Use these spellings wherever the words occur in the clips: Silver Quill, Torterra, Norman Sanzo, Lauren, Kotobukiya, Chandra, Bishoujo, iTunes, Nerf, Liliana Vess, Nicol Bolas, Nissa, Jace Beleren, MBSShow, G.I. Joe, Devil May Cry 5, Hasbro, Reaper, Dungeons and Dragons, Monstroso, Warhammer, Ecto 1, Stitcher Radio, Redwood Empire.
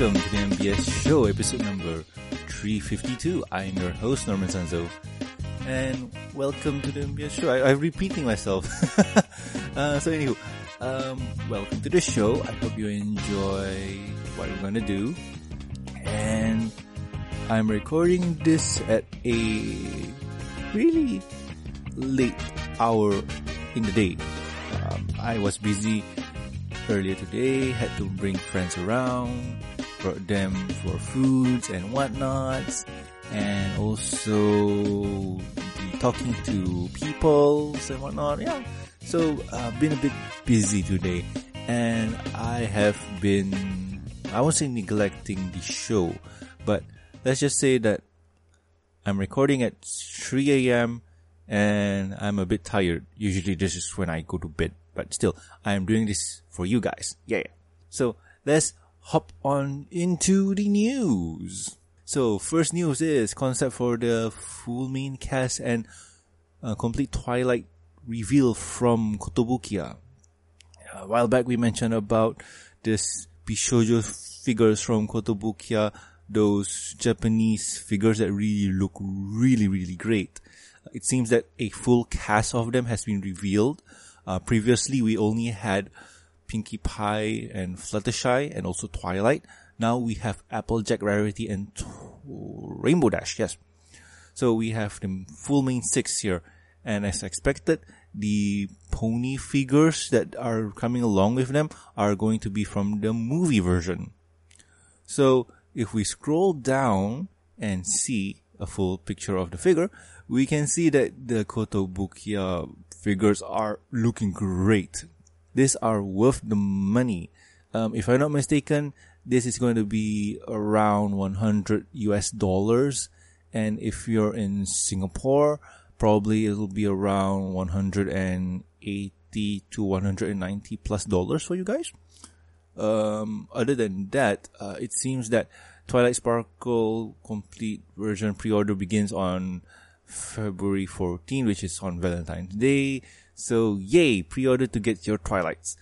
welcome to the MBS Show, episode number 352. I'm your host, Norman Sanzo, and welcome to the MBS Show. I'm repeating myself. Welcome to the show. I hope you enjoy what we're gonna do. And I'm recording this at a really late hour in the day. I was busy earlier today, had to bring friends around, brought them for foods and whatnots, and also talking to people and whatnot. Yeah, so I've been a bit busy today, and I have been, I won't say neglecting the show, but let's just say that I'm recording at 3 a.m. and I'm a bit tired. Usually this is when I go to bed, but still, I'm doing this for you guys. Yeah. So let's hop on into the news. So first news is concept for the full main cast and complete Twilight reveal from Kotobukiya. A while back we mentioned about this Bishoujo figures from Kotobukiya, those Japanese figures that really look really great. It seems that a full cast of them has been revealed. Previously, we only had Pinkie Pie and Fluttershy and also Twilight. Now we have Applejack, Rarity, and Rainbow Dash, yes. So we have the full main six here. And as expected, the pony figures that are coming along with them are going to be from the movie version. So if we scroll down and see a full picture of the figure, we can see that the Kotobukiya figures are looking great. These are worth the money. If I'm not mistaken, this is going to be around $100 US, and if you're in Singapore, probably it'll be around $180 to $190+ for you guys. Other than that, it seems that Twilight Sparkle complete version pre-order begins on February 14, which is on Valentine's Day. So yay, pre-order to get your Twilights.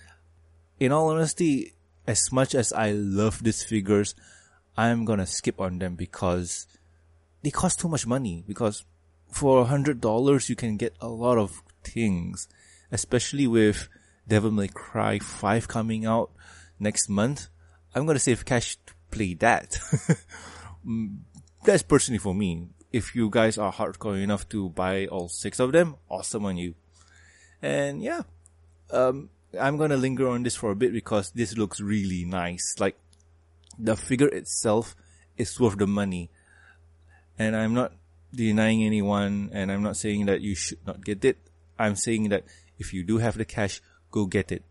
In all honesty, as much as I love these figures, I'm gonna skip on them because they cost too much money. Because for $100 you can get a lot of things, especially with Devil May Cry 5 coming out next month. I'm gonna save cash to play that. That's personally for me. If you guys are hardcore enough to buy all six of them, awesome on you. And yeah, I'm going to linger on this for a bit because this looks really nice. Like, the figure itself is worth the money. And I'm not denying anyone, and I'm not saying that you should not get it. I'm saying that if you do have the cash, go get it,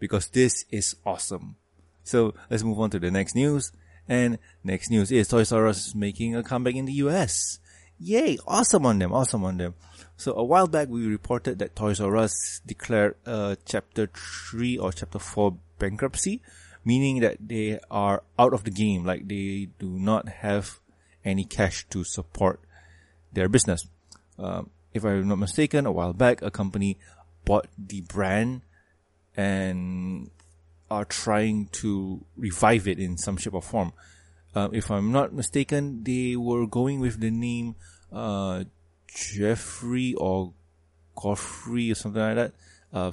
because this is awesome. So let's move on to the next news. And next news is Toys R Us is making a comeback in the US. Yay! Awesome on them, awesome on them. So a while back we reported that Toys R Us declared Chapter 3 or Chapter 4 bankruptcy, meaning that they are out of the game, like they do not have any cash to support their business. If I'm not mistaken, a while back a company bought the brand and are trying to revive it in some shape or form. If I'm not mistaken, they were going with the name Jeffrey or Godfrey or something like that.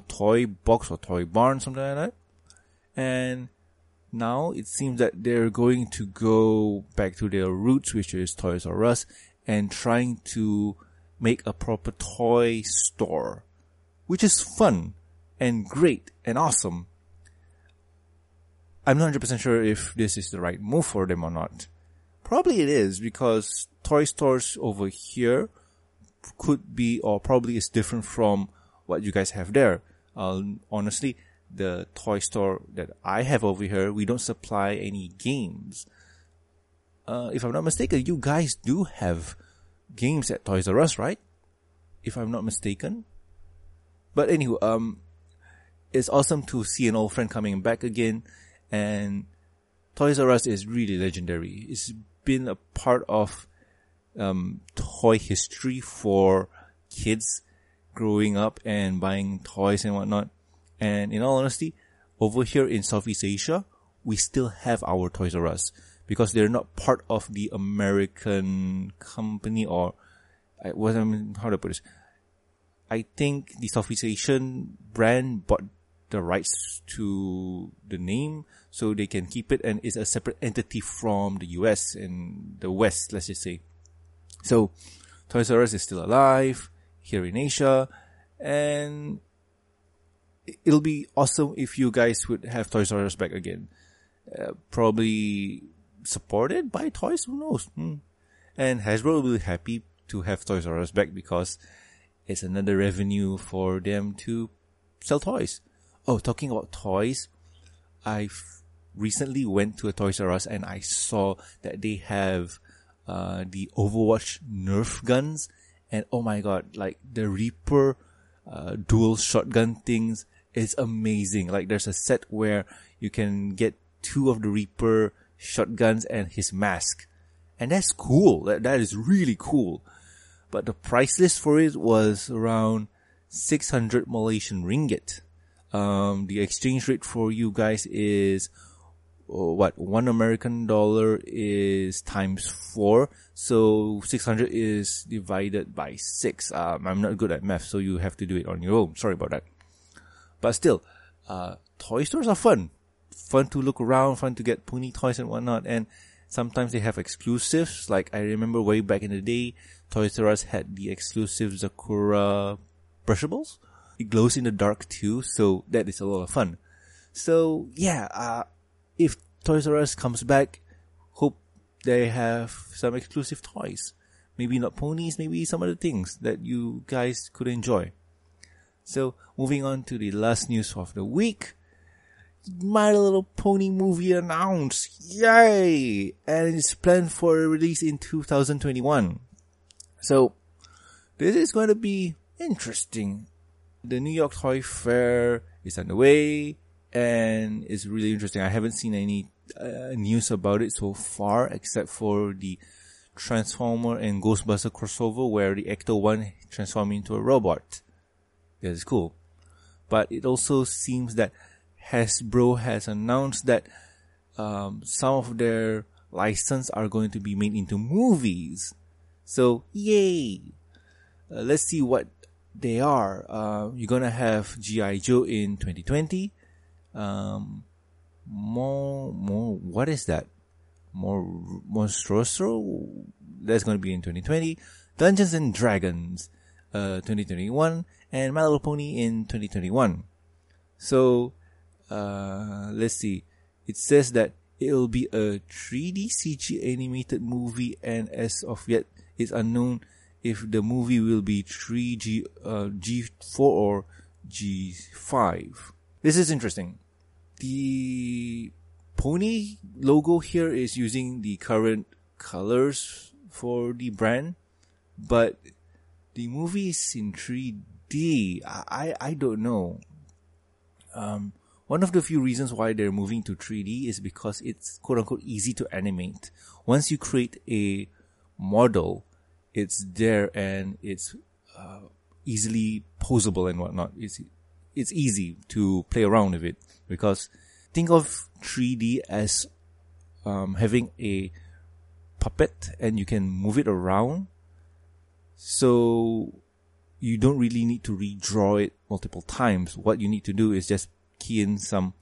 Toy Box or Toy Barn, something like that. And now it seems that they're going to go back to their roots, which is Toys R Us, and trying to make a proper toy store, which is fun and great and awesome. I'm not 100% sure if this is the right move for them or not. Probably it is, because toy stores over here could be, or probably is, different from what you guys have there. Honestly, the toy store that I have over here, we don't supply any games. If I'm not mistaken, you guys do have games at Toys R Us, right? If I'm not mistaken. But anyway, it's awesome to see an old friend coming back again. And Toys R Us is really legendary. It's been a part of toy history for kids growing up and buying toys and whatnot. And in all honesty, over here in Southeast Asia, we still have our Toys R Us because they're not part of the American company or how do I put this? I think the Southeast Asian brand bought the rights to the name so they can keep it and it's a separate entity from the US and the West, let's just say. So Toys R Us is still alive here in Asia and it'll be awesome if you guys would have Toys R Us back again. Probably supported by toys, who knows? And Hasbro will be happy to have Toys R Us back because it's another revenue for them to sell toys. Oh, talking about toys, I recently went to a Toys R Us and I saw that they have the Overwatch Nerf guns. And oh my god, like the Reaper dual shotgun things is amazing. Like there's a set where you can get two of the Reaper shotguns and his mask. And that's cool. That is really cool. But the price list for it was around 600 Malaysian ringgit. The exchange rate for you guys is one American dollar is times 4. So 600 is divided by 6. I'm not good at math, so you have to do it on your own. Sorry about that. But still, toy stores are fun. Fun to look around, fun to get pony toys and whatnot. And sometimes they have exclusives. Like I remember way back in the day, Toys R Us had the exclusive Sakura brushables. It glows in the dark too, so that is a lot of fun. So yeah, if Toys R Us comes back, hope they have some exclusive toys. Maybe not ponies, maybe some other things that you guys could enjoy. So moving on to the last news of the week. My Little Pony movie announced. Yay! And it's planned for a release in 2021. So this is going to be interesting. The New York Toy Fair is underway and it's really interesting. I haven't seen any news about it so far except for the Transformer and Ghostbuster crossover where the Ecto 1 transforms into a robot. That is cool. But it also seems that Hasbro has announced that some of their license are going to be made into movies. So, yay! Let's see what they are. You're gonna have G.I. Joe in 2020. What is that? Monstroso? That's gonna be in 2020. Dungeons and Dragons, 2021. And My Little Pony in 2021. So, let's see. It says that it'll be a 3D CG animated movie and as of yet, it's unknown if the movie will be G4 or G5. This is interesting. The pony logo here is using the current colors for the brand, but the movie is in 3D. I don't know. One of the few reasons why they're moving to 3D is because it's quote-unquote easy to animate. Once you create a model, it's there and it's easily posable and whatnot. It's easy to play around with it because think of 3D as having a puppet and you can move it around. So you don't really need to redraw it multiple times. What you need to do is just key in some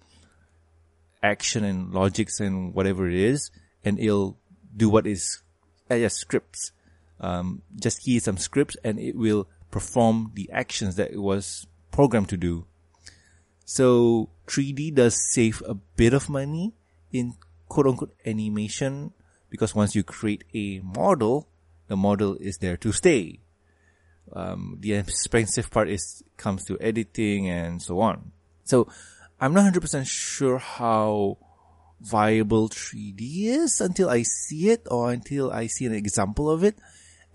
action and logics and whatever it is and it'll do what is scripts. Just key some scripts and it will perform the actions that it was programmed to do. So 3D does save a bit of money in quote-unquote animation because once you create a model, the model is there to stay. The expensive part comes to editing and so on. So I'm not 100% sure how viable 3D is until I see it or until I see an example of it.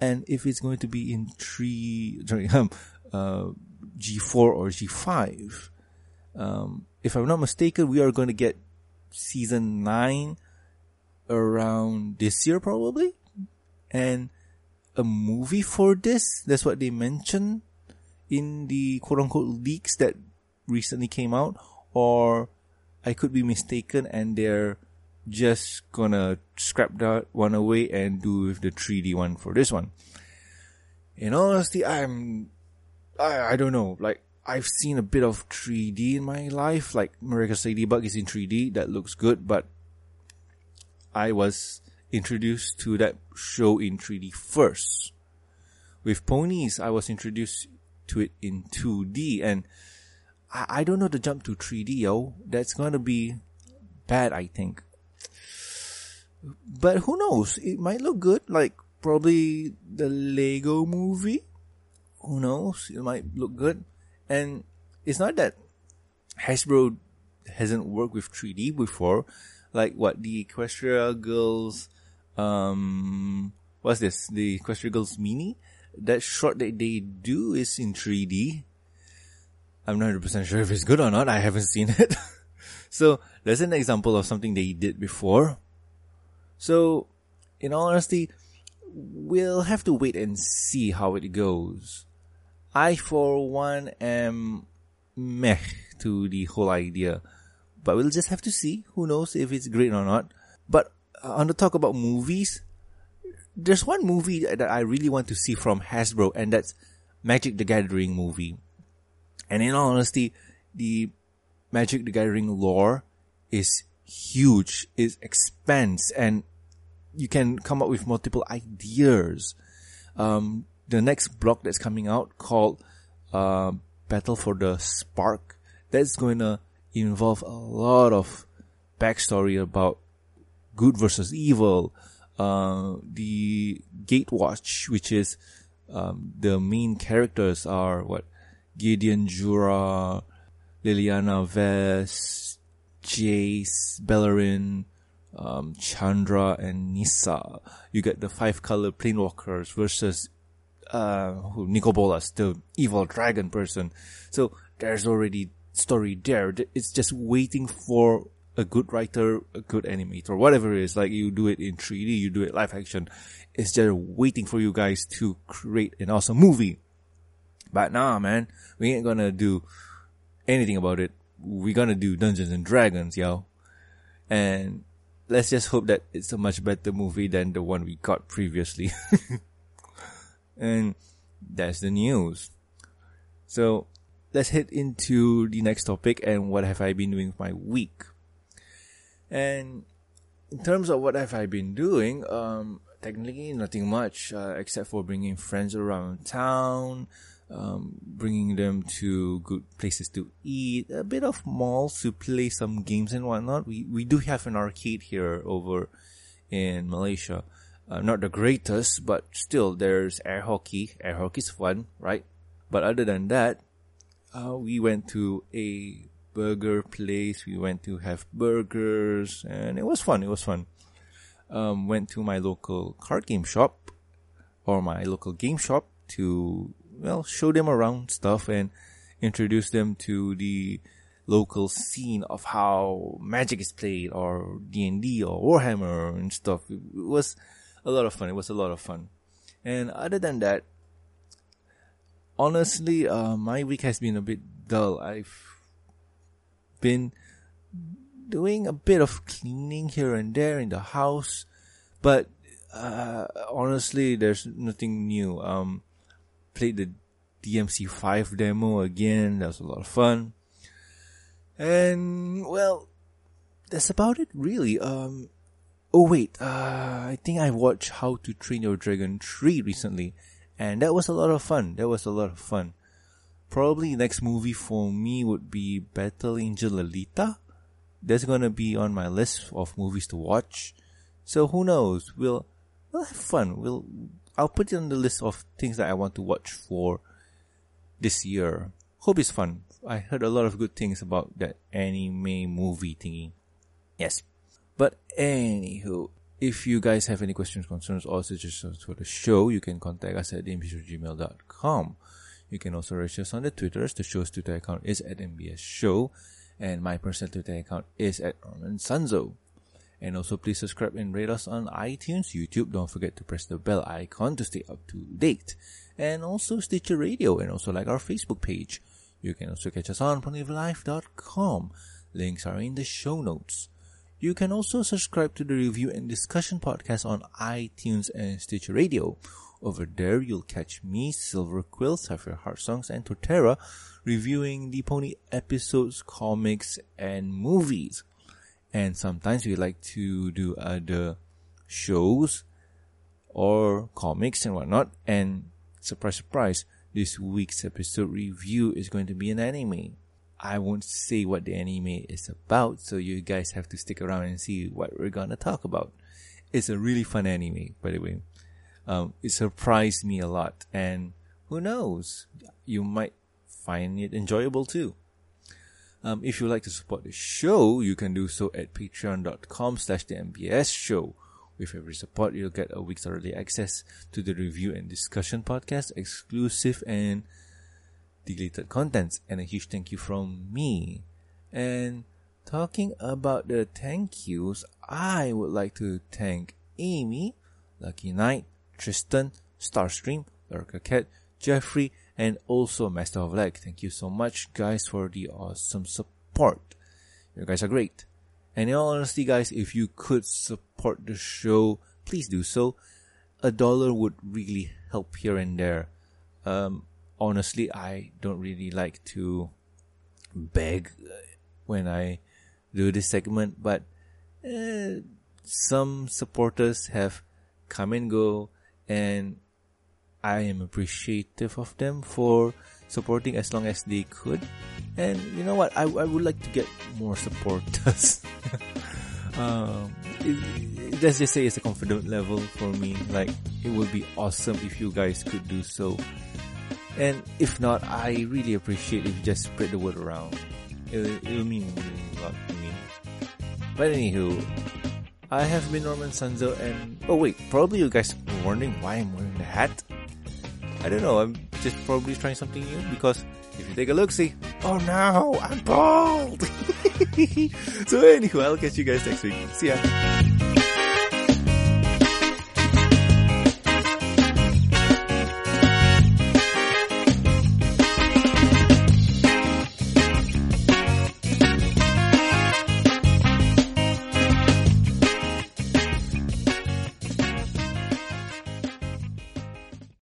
And if it's going to be in G4 or G5, if I'm not mistaken, we are going to get season 9 around this year probably. And a movie for this, that's what they mentioned in the quote-unquote leaks that recently came out. Or I could be mistaken and they're just gonna scrap that one away and do the 3D one for this one. In all honesty, I don't know. Like, I've seen a bit of 3D in my life. Like, Marika's Ladybug is in 3D. That looks good, but I was introduced to that show in 3D first. With Ponies, I was introduced to it in 2D, and I don't know the jump to 3D, yo. That's gonna be bad, I think. But who knows? It might look good, like probably the Lego movie. Who knows? It might look good. And it's not that Hasbro hasn't worked with 3D before. Like what? The Equestria Girls, what's this? The Equestria Girls Mini? That shot that they do is in 3D. I'm not 100% sure if it's good or not. I haven't seen it. So, that's an example of something they did before. So, in all honesty, we'll have to wait and see how it goes. I, for one, am meh to the whole idea. But we'll just have to see. Who knows if it's great or not. But on the talk about movies, there's one movie that I really want to see from Hasbro, and that's Magic the Gathering movie. And in all honesty, the Magic the Gathering lore is huge, is expanse, and you can come up with multiple ideas. The next block that's coming out called Battle for the Spark, that's going to involve a lot of backstory about good versus evil. The Gatewatch, which is the main characters are what? Gideon Jura, Liliana Vess, Jace Beleren, Chandra, and Nissa. You get the 5-color Planewalkers versus Nicol Bolas, the evil dragon person. So there's already story there. It's just waiting for a good writer, a good animator, whatever it is. Like, you do it in 3D, you do it live action. It's just waiting for you guys to create an awesome movie. But nah, man, we ain't gonna do anything about it. We're gonna do Dungeons and Dragons, yo. And let's just hope that it's a much better movie than the one we got previously. And that's the news. So, let's head into the next topic and what have I been doing with my week. And in terms of what have I been doing, technically nothing much, except for bringing friends around town, bringing them to good places to eat, a bit of malls to play some games and whatnot. We do have an arcade here over in Malaysia. Not the greatest, but still there's air hockey. Air hockey's fun, right? But other than that, we went to a burger place. We went to have burgers and it was fun. Went to my local card game shop or my local game shop to show them around stuff and introduce them to the local scene of how Magic is played or D&D or Warhammer and stuff. It was a lot of fun. And other than that, honestly, my week has been a bit dull. I've been doing a bit of cleaning here and there in the house, but honestly, there's nothing new. Played the DMC5 demo again. That was a lot of fun. And, that's about it, really. I think I watched How to Train Your Dragon 3 recently. And that was a lot of fun. Probably next movie for me would be Battle Angel Alita. That's gonna be on my list of movies to watch. So who knows? We'll have fun. I'll put it on the list of things that I want to watch for this year. Hope it's fun. I heard a lot of good things about that anime movie thingy. Yes. But anywho, if you guys have any questions, concerns, or suggestions for the show, you can contact us at mbshow@gmail.com. You can also reach us on the Twitters. The show's Twitter account is @MBSShow. And my personal Twitter account is @ArmanSanzo. And also, please subscribe and rate us on iTunes, YouTube. Don't forget to press the bell icon to stay up to date. And also, Stitcher Radio. And also, like our Facebook page. You can also catch us on ponylife.com. Links are in the show notes. You can also subscribe to the Review and Discussion podcast on iTunes and Stitcher Radio. Over there, you'll catch me, Silver Quill, Sapphire Heart Songs, and Torterra reviewing the pony episodes, comics, and movies. And sometimes we like to do other shows or comics and whatnot. And surprise, surprise, this week's episode review is going to be an anime. I won't say what the anime is about, so you guys have to stick around and see what we're gonna talk about. It's a really fun anime, by the way. It surprised me a lot, and who knows, you might find it enjoyable too. If you'd like to support the show, you can do so at patreon.com/the MBS show. With every support, you'll get a week's early access to the Review and Discussion podcast, exclusive and deleted contents, and a huge thank you from me. And talking about the thank yous, I would like to thank Amy, Lucky Knight, Tristan, Starstream, Lurka Cat, Jeffrey, and also Master of Leg. Thank you so much, guys, for the awesome support. You guys are great. And in all honesty, guys, if you could support the show, please do so. $1 would really help here and there. Honestly, I don't really like to beg when I do this segment, but some supporters have come and go, and I am appreciative of them for supporting as long as they could. And you know what? I would like to get more supporters. Let's just say it's a confident level for me. Like, it would be awesome if you guys could do so. And if not, I really appreciate if you just spread the word around. It'll mean a lot to me. But anywho, I have been Norman Sanzo, and oh wait, probably you guys were wondering why I'm wearing the hat. I don't know, I'm just probably trying something new, because if you take a look, see, oh no, I'm bald! So anyway, I'll catch you guys next week. See ya!